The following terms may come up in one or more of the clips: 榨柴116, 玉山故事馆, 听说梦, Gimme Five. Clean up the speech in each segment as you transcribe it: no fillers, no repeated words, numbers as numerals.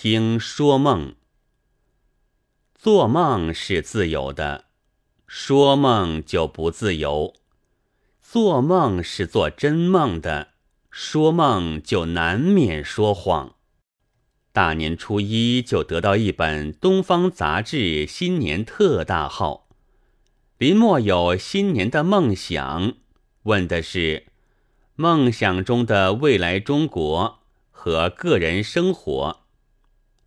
听说梦。做梦是自由的，说梦就不自由。做梦是做真梦的，说梦就难免说谎。大年初一就得到一本《东方杂志》新年特大号，林默有新年的梦想，问的是梦想中的未来中国和个人生活，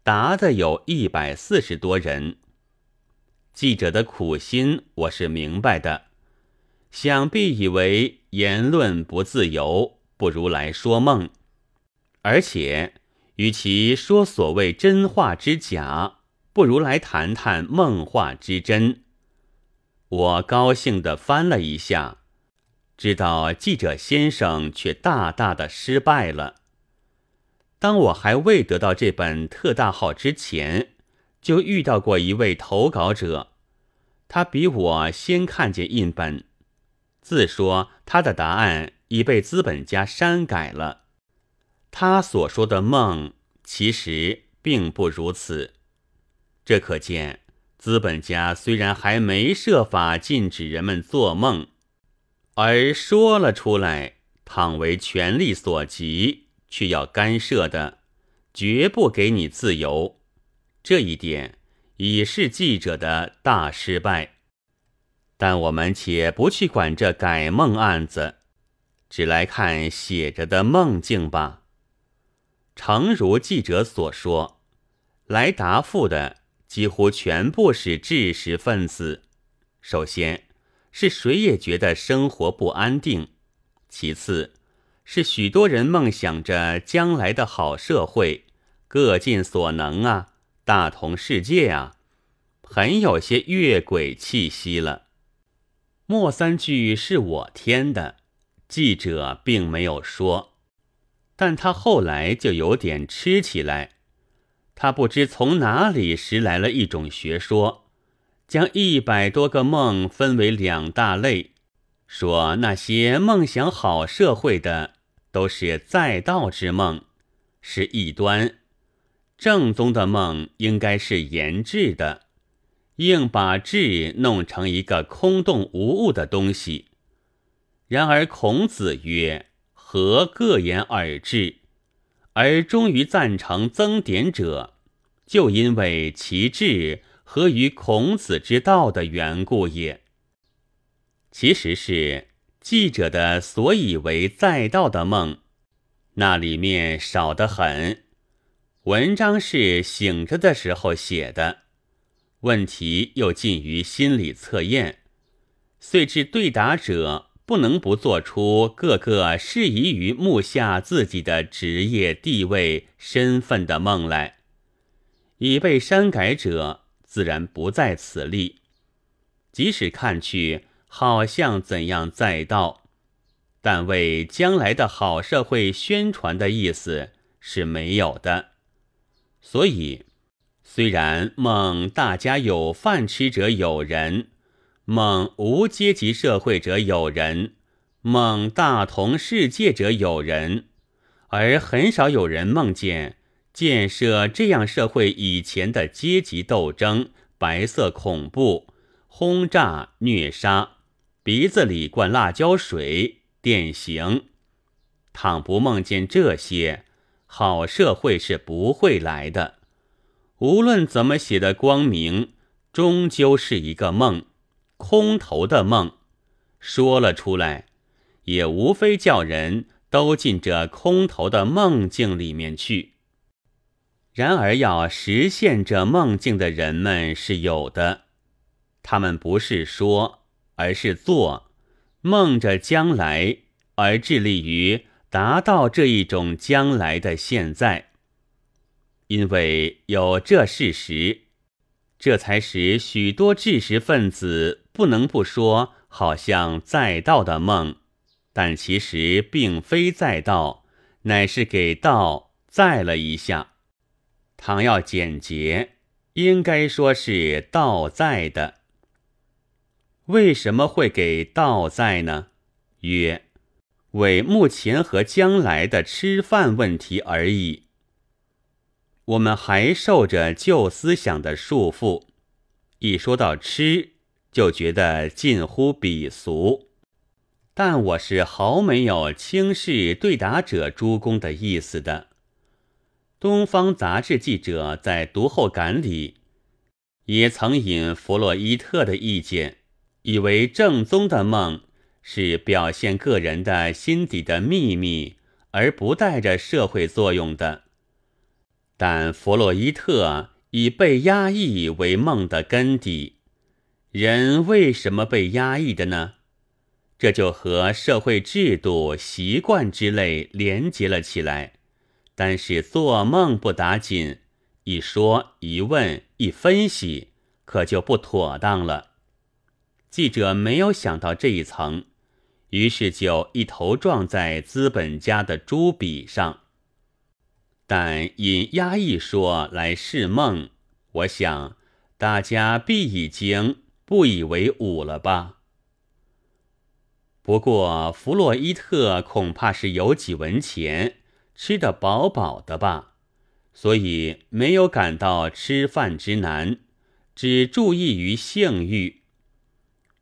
答的有140多人。记者的苦心我是明白的，想必以为言论不自由，不如来说梦。而且与其说所谓真话之假，不如来谈谈梦话之真。我高兴地翻了一下，知道记者先生却大大的失败了。当我还未得到这本特大号之前，就遇到过一位投稿者，他比我先看见印本，自说他的答案已被资本家删改了。他所说的梦其实并不如此。这可见资本家虽然还没设法禁止人们做梦，而说了出来，倘为权力所及，却要干涉的，绝不给你自由。这一点已是记者的大失败。但我们且不去管这改梦案子，只来看写着的梦境吧。诚如记者所说，来答复的几乎全部是知识分子。首先是谁也觉得生活不安定，其次是许多人梦想着将来的好社会，各尽所能啊，大同世界啊，很有些越轨气息了。末三句是我添的，记者并没有说，但他后来就有点吃起来。他不知从哪里拾来了一种学说，将100多个梦分为2大类，说那些梦想好社会的都是载道之梦，是异端，正宗的梦应该是研制的，硬把智弄成一个空洞无物的东西。然而孔子曰：何各言而至？而终于赞成增典者，就因为其智合于孔子之道的缘故也。其实是记者的所以为载道的梦，那里面少得很。文章是醒着的时候写的，问题又近于心理测验，遂至对答者不能不做出各个适宜于目下自己的职业地位身份的梦来。已被删改者自然不在此例，即使看去好像怎样载道，但为将来的好社会宣传的意思是没有的。所以虽然梦大家有饭吃者有人，梦无阶级社会者有人，梦大同世界者有人，而很少有人梦见建设这样社会以前的阶级斗争、白色恐怖、轰炸、虐杀、鼻子里灌辣椒水、电刑。倘不梦见这些，好社会是不会来的。无论怎么写的光明，终究是一个梦，空头的梦，说了出来，也无非叫人都进这空头的梦境里面去。然而要实现这梦境的人们是有的，他们不是说，而是做，梦着将来，而致力于达到这一种将来的现在。因为有这事实，这才使许多知识分子不能不说好像载道的梦，但其实并非载道，乃是给道载了一下。倘要简洁，应该说是道在的。为什么会给道在呢？曰：为目前和将来的吃饭问题而已。我们还受着旧思想的束缚，一说到吃就觉得近乎鄙俗。但我是毫没有轻视对答者诸公的意思的。东方杂志记者在读后感里也曾引弗洛伊特的意见，以为正宗的梦是表现个人的心底的秘密，而不带着社会作用的。但弗洛伊特以被压抑为梦的根底，人为什么被压抑的呢？这就和社会制度、习惯之类连结了起来。但是做梦不打紧，一说一问一分析可就不妥当了。记者没有想到这一层，于是就一头撞在资本家的朱笔上。但引压抑说来是梦，我想大家必已经不以为忤了吧。不过弗洛伊特恐怕是有几文钱，吃得饱饱的吧，所以没有感到吃饭之难，只注意于性欲。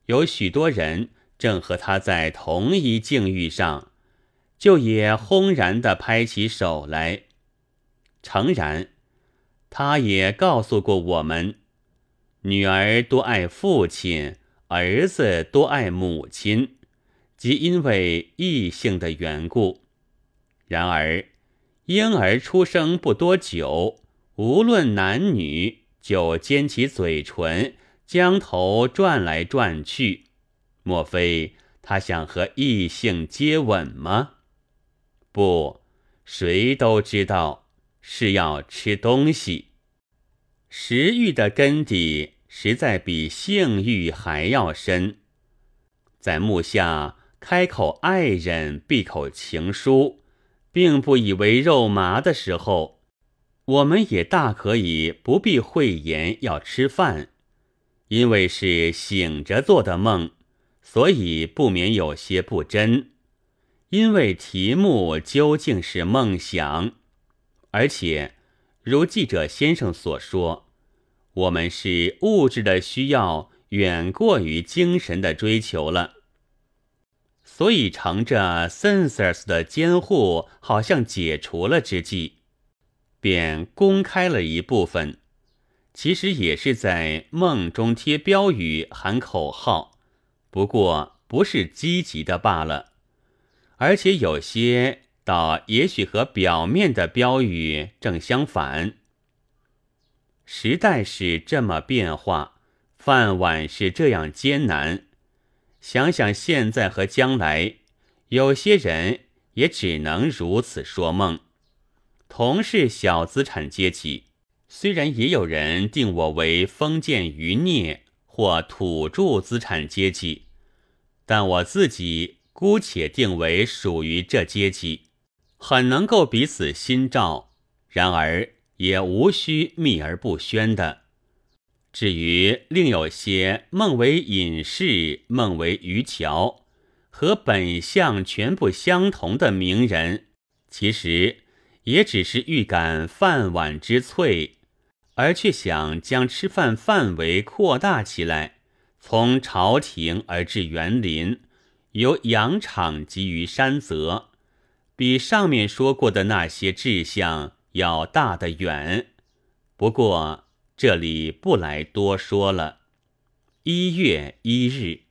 有许多人正和他在同一境遇上，就也轰然地拍起手来。诚然，他也告诉过我们，女儿多爱父亲，儿子多爱母亲，即因为异性的缘故。然而婴儿出生不多久，无论男女，就尖起嘴唇，将头转来转去，莫非他想和异性接吻吗？不，谁都知道是要吃东西。食欲的根底实在比性欲还要深。在目下开口爱人，闭口情书，并不以为肉麻的时候，我们也大可以不必讳言要吃饭，因为是醒着做的梦，所以不免有些不真。因为题目究竟是梦想，而且如记者先生所说，我们是物质的需要远过于精神的追求了。所以乘着 censors 的监护好像解除了之际，便公开了一部分，其实也是在梦中贴标语喊口号，不过不是积极的罢了。而且有些倒也许和表面的标语正相反。时代是这么变化，饭碗是这样艰难，想想现在和将来，有些人也只能如此说梦。同是小资产阶级，虽然也有人定我为封建余孽或土著资产阶级，但我自己姑且定为属于这阶级，很能够彼此心照，然而也无需秘而不宣的。至于另有些梦为隐士，梦为渔樵，和本相全不相同的名人，其实也只是预感饭碗之脆，而却想将吃饭范围扩大起来，从朝廷而至园林，由羊场及于山泽，比上面说过的那些志向要大得远。不过这里不来多说了。1月1日。